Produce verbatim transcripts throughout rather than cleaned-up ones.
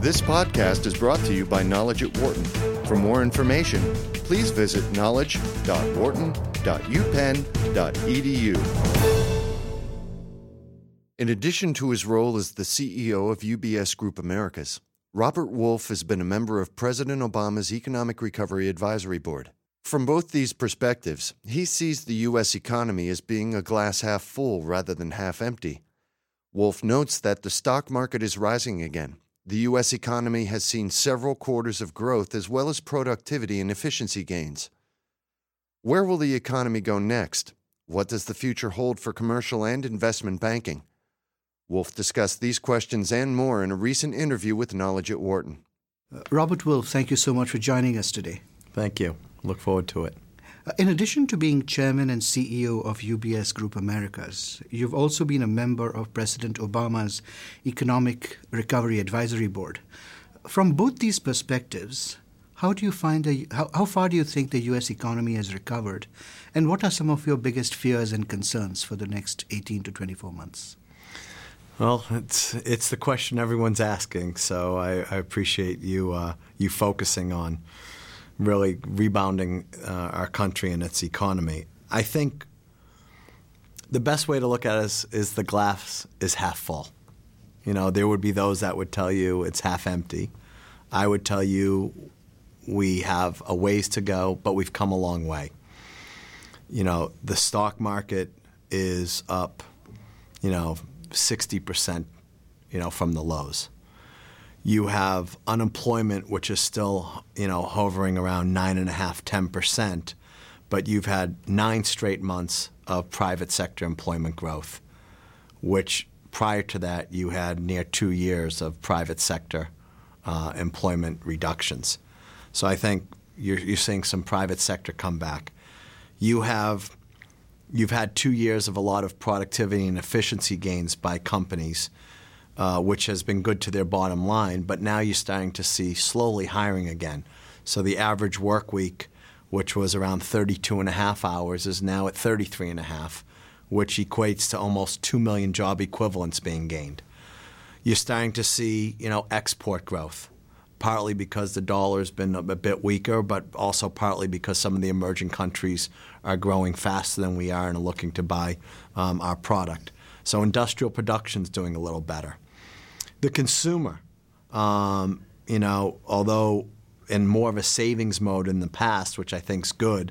This podcast is brought to you by Knowledge at Wharton. For more information, please visit knowledge dot wharton dot u penn dot e d u. In addition to his role as the C E O of U B S Group Americas, Robert Wolf has been a member of President Obama's Economic Recovery Advisory Board. From both these perspectives, he sees the U S economy as being a glass half full rather than half empty. Wolf notes that the stock market is rising again. The U S economy has seen several quarters of growth as well as productivity and efficiency gains. Where will the economy go next? What does the future hold for commercial and investment banking? Wolf discussed these questions and more in a recent interview with Knowledge at Wharton. Uh, Robert Wolf, thank you so much for joining us today. Thank you. Look forward to it. Uh, in addition to being chairman and C E O of U B S Group Americas, you've also been a member of President Obama's Economic Recovery Advisory Board. From both these perspectives, how do you find a, how, how far do you think the U S economy has recovered, and what are some of your biggest fears and concerns for the next eighteen to twenty-four months? Well, it's it's the question everyone's asking, so I, I appreciate you uh, you focusing on really rebounding uh, our country and its economy. I think the best way to look at it is, is the glass is half full. You know, there would be those that would tell you it's half empty. I would tell you we have a ways to go, but we've come a long way. You know, the stock market is up, you know, sixty percent, you know, from the lows. You have unemployment, which is still, you know, hovering around nine point five, ten percent, but you've had nine straight months of private sector employment growth, which prior to that you had near two years of private sector uh, employment reductions. So I think you're, you're seeing some private sector comeback. You have, you've had two years of a lot of productivity and efficiency gains by companies, Uh, which has been good to their bottom line, but now you're starting to see slowly hiring again. So the average work week, which was around thirty-two and a half hours, is now at thirty-three and a half, which equates to almost two million job equivalents being gained. You're starting to see, you know, export growth, partly because the dollar's been a bit weaker, but also partly because some of the emerging countries are growing faster than we are and are looking to buy um, our product. So industrial production's doing a little better. The consumer, um, you know, although in more of a savings mode in the past, which I think's good,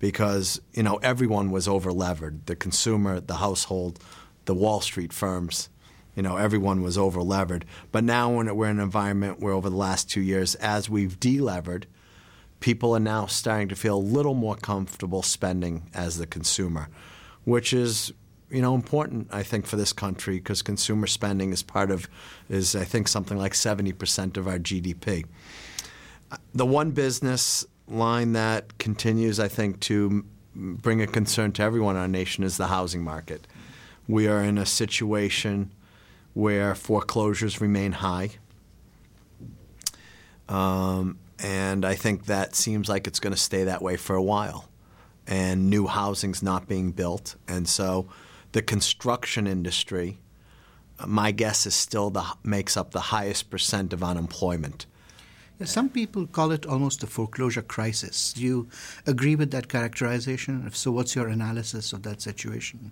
because, you know, everyone was over-levered. The consumer, the household, the Wall Street firms, you know, everyone was over-levered. But now when we're in an environment where over the last two years, as we've de-levered, people are now starting to feel a little more comfortable spending as the consumer, which is, you know, important, I think, for this country, because consumer spending is part of, is I think something like seventy percent of our G D P. The one business line that continues, I think, to bring a concern to everyone in our nation is the housing market. We are in a situation where foreclosures remain high. Um, and I think that seems like it's going to stay that way for a while. And new housing's not being built. And so the construction industry, my guess is still the makes up the highest percent of unemployment. Yeah, some people call it almost a foreclosure crisis. Do you agree with that characterization? If so, what's your analysis of that situation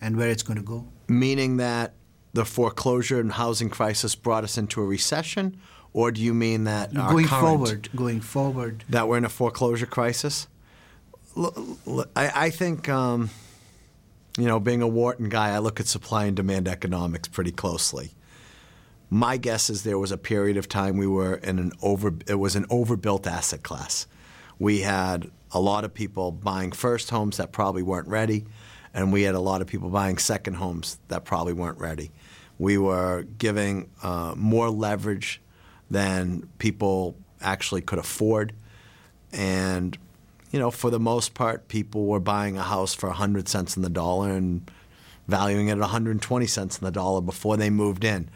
and where it's going to go? Meaning that the foreclosure and housing crisis brought us into a recession? Or do you mean that our going current, forward, going forward, that we're in a foreclosure crisis? Look, I, I think... Um, You know, being a Wharton guy, I look at supply and demand economics pretty closely. My guess is there was a period of time we were in an over, it was an overbuilt asset class. We had a lot of people buying first homes that probably weren't ready, and we had a lot of people buying second homes that probably weren't ready. We were giving uh, more leverage than people actually could afford, and you know, for the most part, people were buying a house for one hundred cents on the dollar and valuing it at one hundred twenty cents on the dollar before they moved in.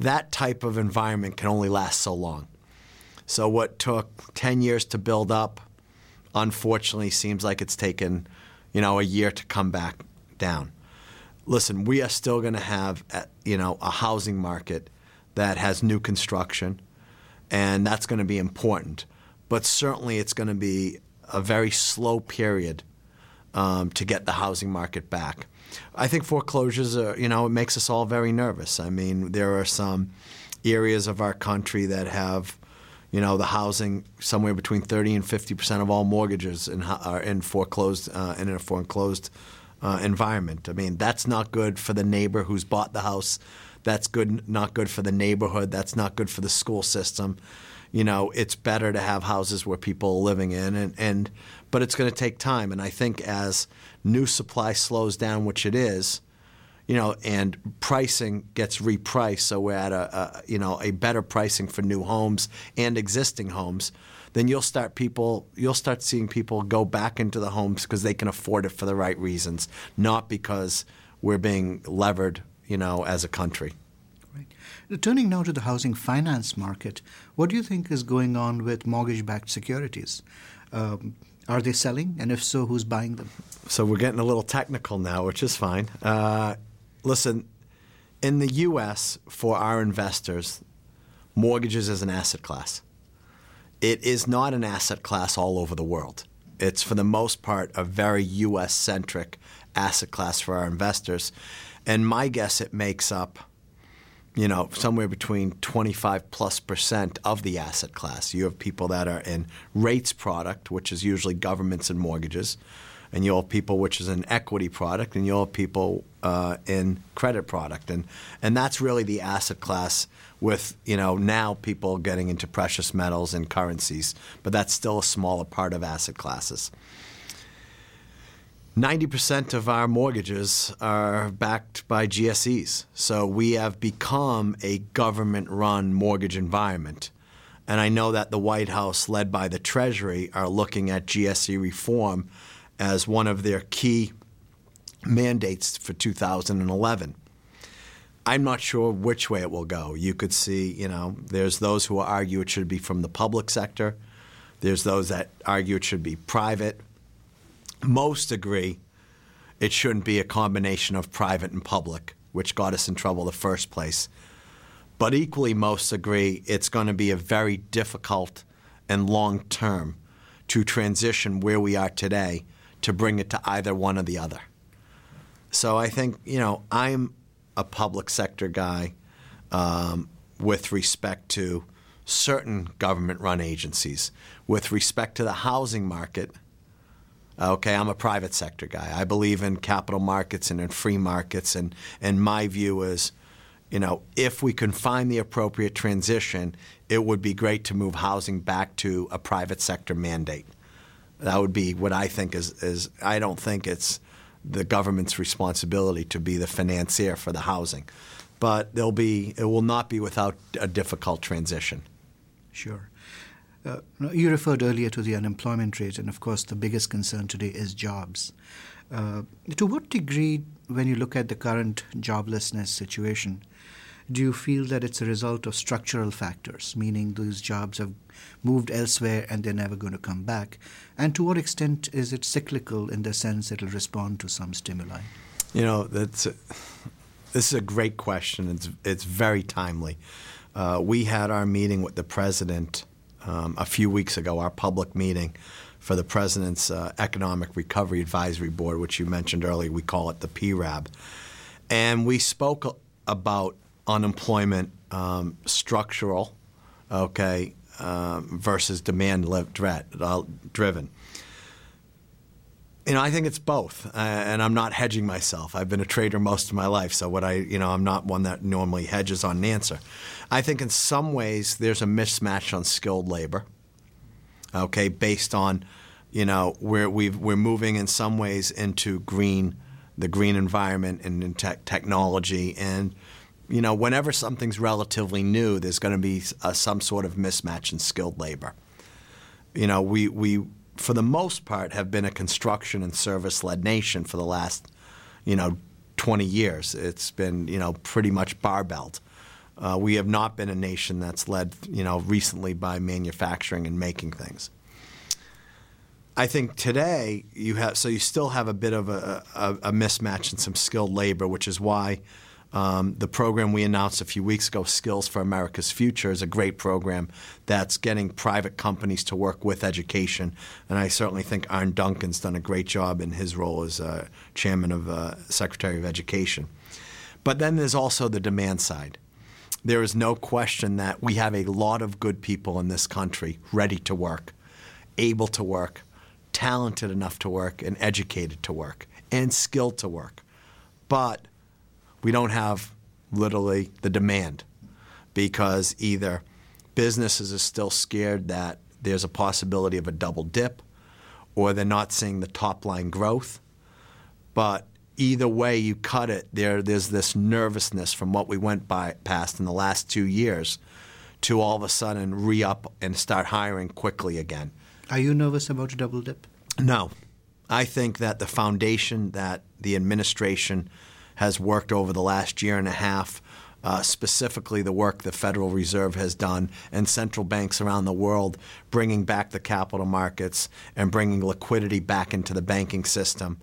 That type of environment can only last so long. So what took ten years to build up, unfortunately, seems like it's taken, you know, a year to come back down. Listen, we are still going to have, you know, a housing market that has new construction, and that's going to be important. But certainly it's going to be a very slow period um, to get the housing market back. I think foreclosures are, you know, it makes us all very nervous. I mean, there are some areas of our country that have, you know, the housing somewhere between thirty and fifty percent of all mortgages in, are in foreclosed uh, in a foreclosed uh, environment. I mean, that's not good for the neighbor who's bought the house. That's good, not good for the neighborhood. That's not good for the school system. You know, it's better to have houses where people are living in, and, and but it's going to take time. And I think as new supply slows down, which it is, you know, and pricing gets repriced, so we're at a, a you know a better pricing for new homes and existing homes. Then you'll start people you'll start seeing people go back into the homes because they can afford it for the right reasons, not because we're being levered, you know, as a country. Right. Turning now to the housing finance market, what do you think is going on with mortgage-backed securities? Um, Are they selling? And if so, who's buying them? So we're getting a little technical now, which is fine. Uh, listen, in the U S, for our investors, mortgages is an asset class. It is not an asset class all over the world. It's, for the most part, a very U S-centric asset class for our investors. And my guess it makes up, you know, somewhere between twenty-five plus percent of the asset class. You have people that are in rates product, which is usually governments and mortgages, and you'll have people which is an equity product, and you'll have people uh, in credit product. And and that's really the asset class with, you know, now people getting into precious metals and currencies, but that's still a smaller part of asset classes. ninety percent of our mortgages are backed by G S Es. So we have become a government-run mortgage environment. And I know that the White House, led by the Treasury, are looking at G S E reform as one of their key mandates for two thousand eleven. I'm not sure which way it will go. You could see, you know, there's those who argue it should be from the public sector. There's those that argue it should be private. Most agree it shouldn't be a combination of private and public, which got us in trouble in the first place. But equally most agree it's going to be a very difficult and long term to transition where we are today to bring it to either one or the other. So I think, you know, I'm a public sector guy um, with respect to certain government-run agencies. With respect to the housing market, okay, I'm a private sector guy. I believe in capital markets and in free markets, and, and my view is, you know, if we can find the appropriate transition, it would be great to move housing back to a private sector mandate. That would be what I think is, is I don't think it's the government's responsibility to be the financier for the housing. But there'll be, it will not be without a difficult transition. Sure. Uh, you referred earlier to the unemployment rate, and of course the biggest concern today is jobs. Uh, to what degree, when you look at the current joblessness situation, do you feel that it's a result of structural factors, meaning those jobs have moved elsewhere and they're never going to come back? And to what extent is it cyclical in the sense it'll respond to some stimuli? You know, that's a, this is a great question. It's, it's very timely. Uh, we had our meeting with the president Um, a few weeks ago, our public meeting for the President's uh, Economic Recovery Advisory Board, which you mentioned earlier. We call it the P R A B. And we spoke about unemployment, um, structural, okay, um, versus demand-driven. You know, I think it's both, uh, and I'm not hedging myself. I've been a trader most of my life, so what I, you know, I'm not one that normally hedges on an answer. I think in some ways there's a mismatch on skilled labor, okay, based on, you know, where we've, we're moving in some ways into green, the green environment and in tech, technology, and, you know, whenever something's relatively new, there's going to be a, some sort of mismatch in skilled labor. You know, we we. for the most part, have been a construction and service-led nation for the last, you know, twenty years. It's been, you know, pretty much barbelled. Uh, we have not been a nation that's led, you know, recently by manufacturing and making things. I think today you have, so you still have a bit of a, a, a mismatch in some skilled labor, which is why Um, the program we announced a few weeks ago, Skills for America's Future, is a great program that's getting private companies to work with education. And I certainly think Arne Duncan's done a great job in his role as uh, chairman of uh, Secretary of Education. But then there's also the demand side. There is no question that we have a lot of good people in this country ready to work, able to work, talented enough to work, and educated to work, and skilled to work. But we don't have literally the demand because either businesses are still scared that there's a possibility of a double dip or they're not seeing the top-line growth. But either way you cut it, there, there's this nervousness from what we went by past in the last two years to all of a sudden re-up and start hiring quickly again. Are you nervous about a double dip? No. I think that the foundation that the administration has worked over the last year and a half, uh, specifically the work the Federal Reserve has done and central banks around the world bringing back the capital markets and bringing liquidity back into the banking system,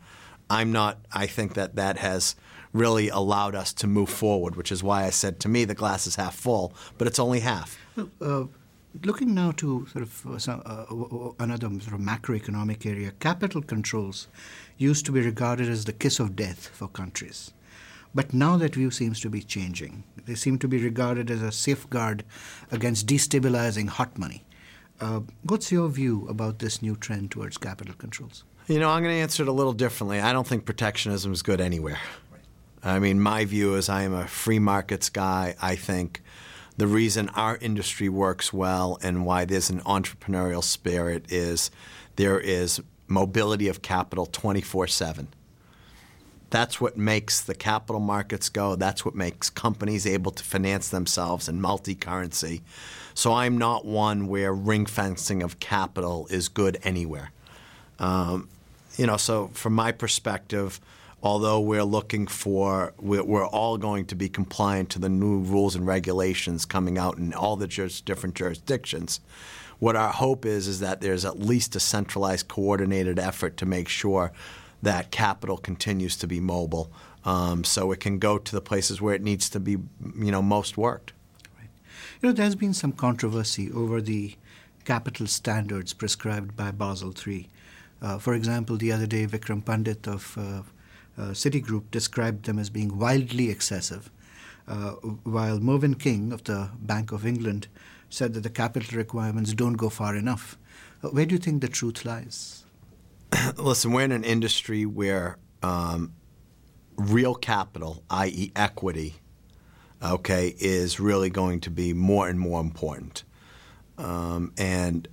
I'm not, I think that that has really allowed us to move forward, which is why I said to me the glass is half full, but it's only half. Well, uh, looking now to sort of uh, some, uh, another sort of macroeconomic area, capital controls used to be regarded as the kiss of death for countries. But now that view seems to be changing. They seem to be regarded as a safeguard against destabilizing hot money. Uh, what's your view about this new trend towards capital controls? You know, I'm going to answer it a little differently. I don't think protectionism is good anywhere. I mean, my view is I am a free markets guy. I think the reason our industry works well and why there's an entrepreneurial spirit is there is mobility of capital twenty-four seven. That's what makes the capital markets go. That's what makes companies able to finance themselves in multi-currency. So I'm not one where ring fencing of capital is good anywhere. Um, You know, so from my perspective, although we're looking for, we're, we're all going to be compliant to the new rules and regulations coming out in all the juris, different jurisdictions, what our hope is is that there's at least a centralized, coordinated effort to make sure that capital continues to be mobile, um, so it can go to the places where it needs to be, you know, most worked. Right. You know, there's been some controversy over the capital standards prescribed by Basel three. Uh, for example, the other day, Vikram Pandit of uh, uh, Citigroup described them as being wildly excessive, uh, while Mervyn King of the Bank of England said that the capital requirements don't go far enough. Uh, where do you think the truth lies? Listen, we're in an industry where um, real capital, that is equity, okay, is really going to be more and more important. Um, and...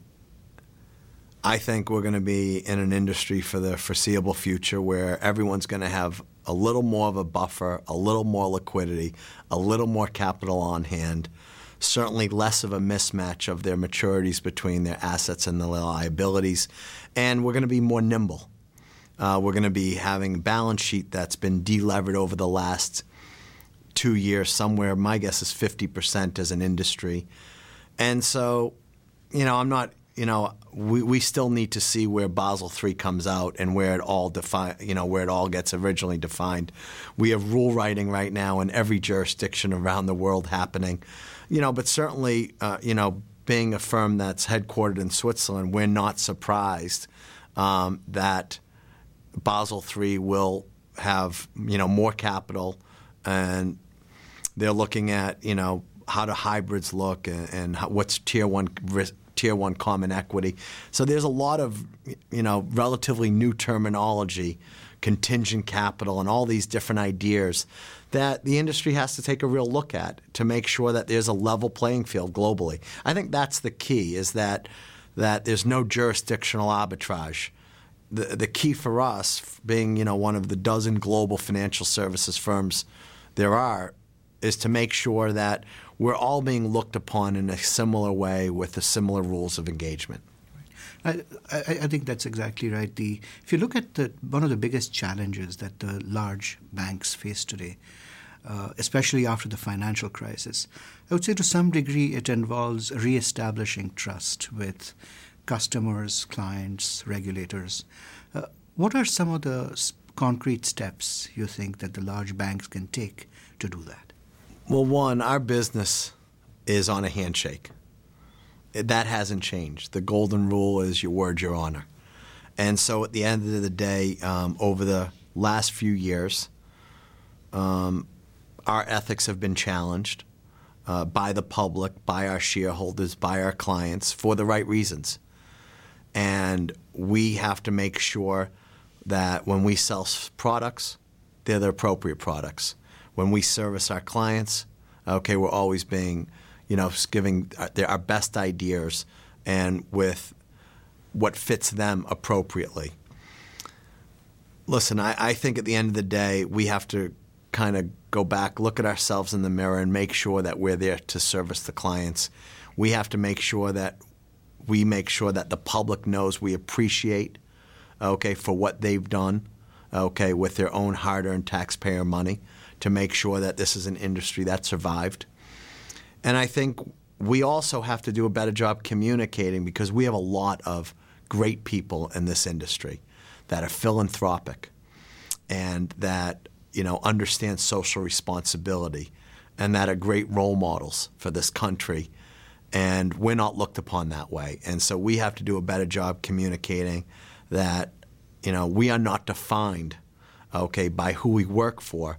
I think we're going to be in an industry for the foreseeable future where everyone's going to have a little more of a buffer, a little more liquidity, a little more capital on hand, certainly less of a mismatch of their maturities between their assets and their liabilities, and we're going to be more nimble. Uh, we're going to be having a balance sheet that's been delevered over the last two years somewhere. My guess is fifty percent as an industry. And so, you know, I'm not... You know, we, we still need to see where Basel three comes out and where it all defi- you know, where it all gets originally defined. We have rule writing right now in every jurisdiction around the world happening. You know, but certainly, uh, you know, being a firm that's headquartered in Switzerland, we're not surprised um, that Basel three will have, you know, more capital, and they're looking at, you know, how do hybrids look and, and how, what's tier one risk. Tier one common equity. So there's a lot of, you know, relatively new terminology, contingent capital, and all these different ideas that the industry has to take a real look at to make sure that there's a level playing field globally. I think that's the key, is that that there's no jurisdictional arbitrage. The, the key for us, being, you know, one of the dozen global financial services firms there are, is to make sure that we're all being looked upon in a similar way with the similar rules of engagement. I, I, I think that's exactly right. The, if you look at the, one of the biggest challenges that the large banks face today, uh, especially after the financial crisis, I would say to some degree it involves reestablishing trust with customers, clients, regulators. Uh, what are some of the concrete steps you think that the large banks can take to do that? Well, one, our business is on a handshake. That hasn't changed. The golden rule is your word, your honor. And so at the end of the day, um, over the last few years, um, our ethics have been challenged uh, by the public, by our shareholders, by our clients, for the right reasons. And we have to make sure that when we sell products, they're the appropriate products. When we service our clients, okay, we're always being, you know, giving our best ideas and with what fits them appropriately. Listen, I, I think at the end of the day, we have to kind of go back, look at ourselves in the mirror and make sure that we're there to service the clients. We have to make sure that we make sure that the public knows we appreciate, okay, for what they've done, okay, with their own hard-earned taxpayer money, to make sure that this is an industry that survived. And I think we also have to do a better job communicating, because we have a lot of great people in this industry that are philanthropic and that, you know, understand social responsibility and that are great role models for this country. And we're not looked upon that way. And so we have to do a better job communicating that, you know, we are not defined, okay, by who we work for,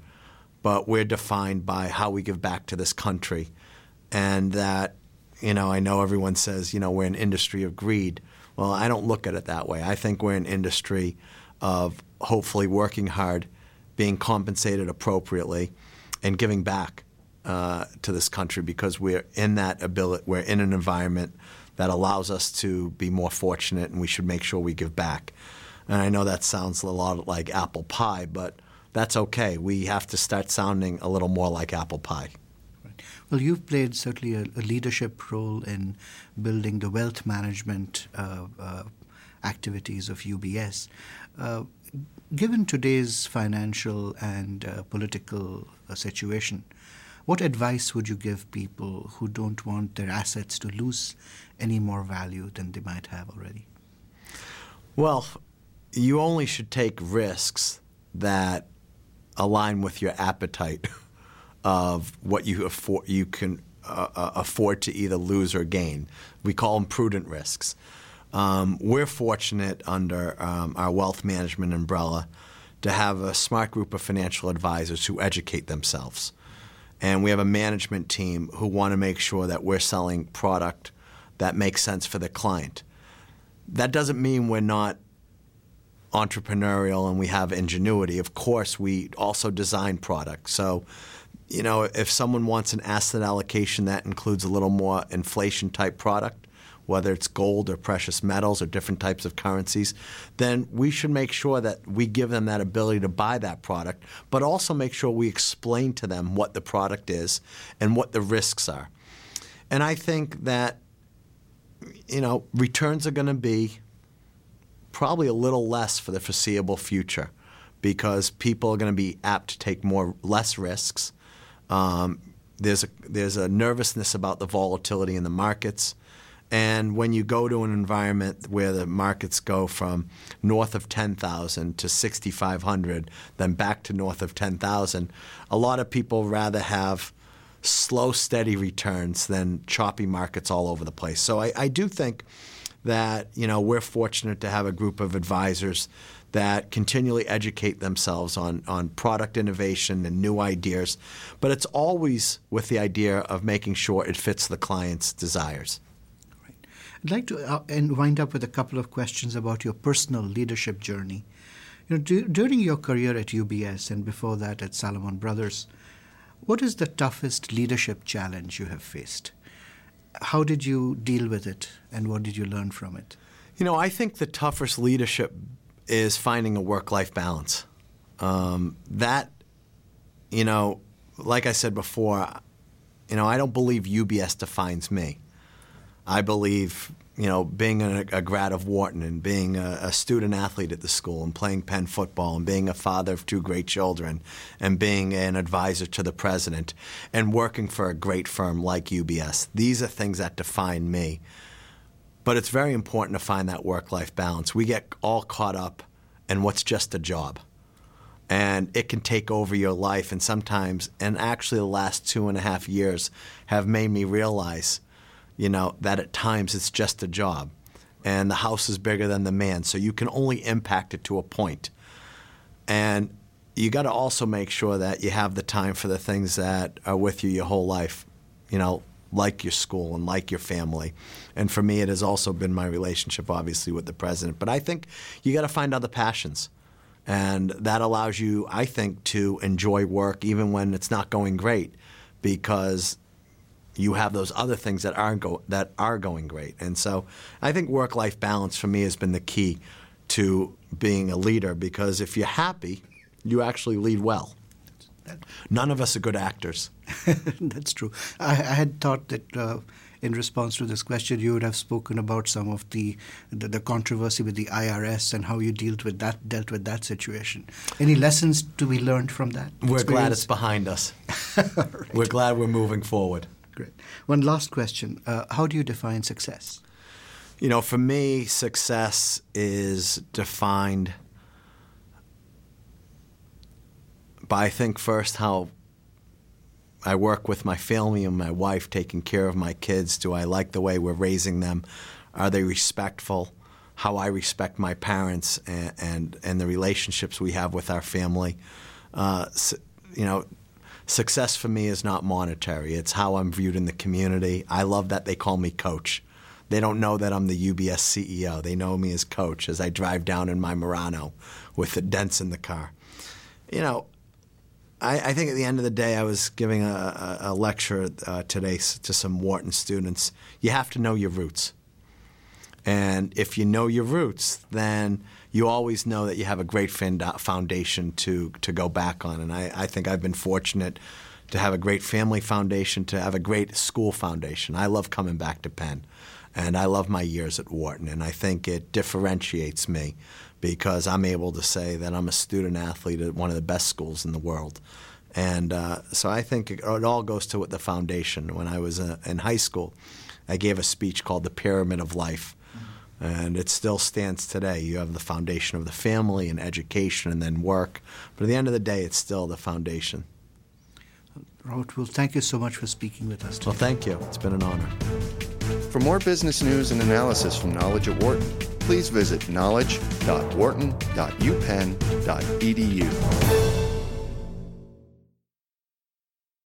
but we're defined by how we give back to this country. And that, you know, I know everyone says, you know, we're an industry of greed. Well, I don't look at it that way. I think we're an industry of hopefully working hard, being compensated appropriately, and giving back uh, to this country, because we're in that ability, we're in an environment that allows us to be more fortunate, and we should make sure we give back. And I know that sounds a lot like apple pie, but that's okay. We have to start sounding a little more like apple pie. Well, you've played certainly a, a leadership role in building the wealth management uh, uh, activities of U B S. Uh, given today's financial and uh, political uh, situation, what advice would you give people who don't want their assets to lose any more value than they might have already? Well, you only should take risks that align with your appetite of what you afford, you can uh, afford to either lose or gain. We call them prudent risks. Um, we're fortunate under um, our wealth management umbrella to have a smart group of financial advisors who educate themselves. And we have a management team who want to make sure that we're selling product that makes sense for the client. That doesn't mean we're not entrepreneurial and we have ingenuity. Of course, we also design products. So, you know, if someone wants an asset allocation that includes a little more inflation-type product, whether it's gold or precious metals or different types of currencies, then we should make sure that we give them that ability to buy that product, but also make sure we explain to them what the product is and what the risks are. And I think that, you know, returns are going to be probably a little less for the foreseeable future, because people are going to be apt to take more less risks. Um, there's a, there's a nervousness about the volatility in the markets. And when you go to an environment where the markets go from north of ten thousand to sixty-five hundred, then back to north of ten thousand, a lot of people rather have slow, steady returns than choppy markets all over the place. So I, I do think that, you know, we're fortunate to have a group of advisors that continually educate themselves on, on product innovation and new ideas. But it's always with the idea of making sure it fits the client's desires. Right. I'd like to uh, and wind up with a couple of questions about your personal leadership journey. You know, d- during your career at U B S and before that at Salomon Brothers, what is the toughest leadership challenge you have faced? How did you deal with it, and what did you learn from it? You know, I think the toughest leadership is finding a work-life balance. Um, that, you know, like I said before, you know, I don't believe U B S defines me. I believe, you know, being a, a grad of Wharton and being a, a student athlete at the school and playing Penn football and being a father of two great children and being an advisor to the president and working for a great firm like U B S. These are things that define me. But it's very important to find that work-life balance. We get all caught up in what's just a job. and it can take over your life. And sometimes, and actually the last two and a half years have made me realize, you know, that at times it's just a job and the house is bigger than the man. So you can only impact it to a point. And you got to also make sure that you have the time for the things that are with you your whole life, you know, like your school and like your family. And for me, it has also been my relationship, obviously, with the president. But I think you got to find other passions. And that allows you, I think, to enjoy work even when it's not going great, because you have those other things that aren't go- that are going great. And so I think work-life balance for me has been the key to being a leader, because if you're happy, you actually lead well. None of us are good actors. That's true. I, I had thought that uh, in response to this question, you would have spoken about some of the, the the controversy with the I R S and how you dealt with that dealt with that situation. Any lessons to be learned from that experience? We're glad it's behind us. Right. We're glad we're moving forward. Great. One last question. Uh, how do you define success? You know, for me, success is defined by, I think, first how I work with my family and my wife, taking care of my kids. Do I like the way we're raising them? Are they respectful? How I respect my parents and and, and the relationships we have with our family. Uh, so, you know, success for me is not monetary. It's how I'm viewed in the community. I love that they call me Coach. They don't know that I'm the U B S C E O. They know me as Coach as I drive down in my Murano with the dents in the car. You know, I, I think at the end of the day, I was giving a, a lecture uh, today to some Wharton students. You have to know your roots. And if you know your roots, then you always know that you have a great foundation to, to go back on. And I, I think I've been fortunate to have a great family foundation, to have a great school foundation. I love coming back to Penn. And I love my years at Wharton, and I think it differentiates me because I'm able to say that I'm a student athlete at one of the best schools in the world. And uh, so I think it, it all goes to the foundation. When I was uh, in high school, I gave a speech called The Pyramid of Life, mm-hmm. and it still stands today. You have the foundation of the family and education and then work, but at the end of the day, it's still the foundation. Robert Wolf, thank you so much for speaking with us today. Well, thank you. It's been an honor. For more business news and analysis from Knowledge at Wharton, please visit knowledge dot wharton dot u penn dot e d u.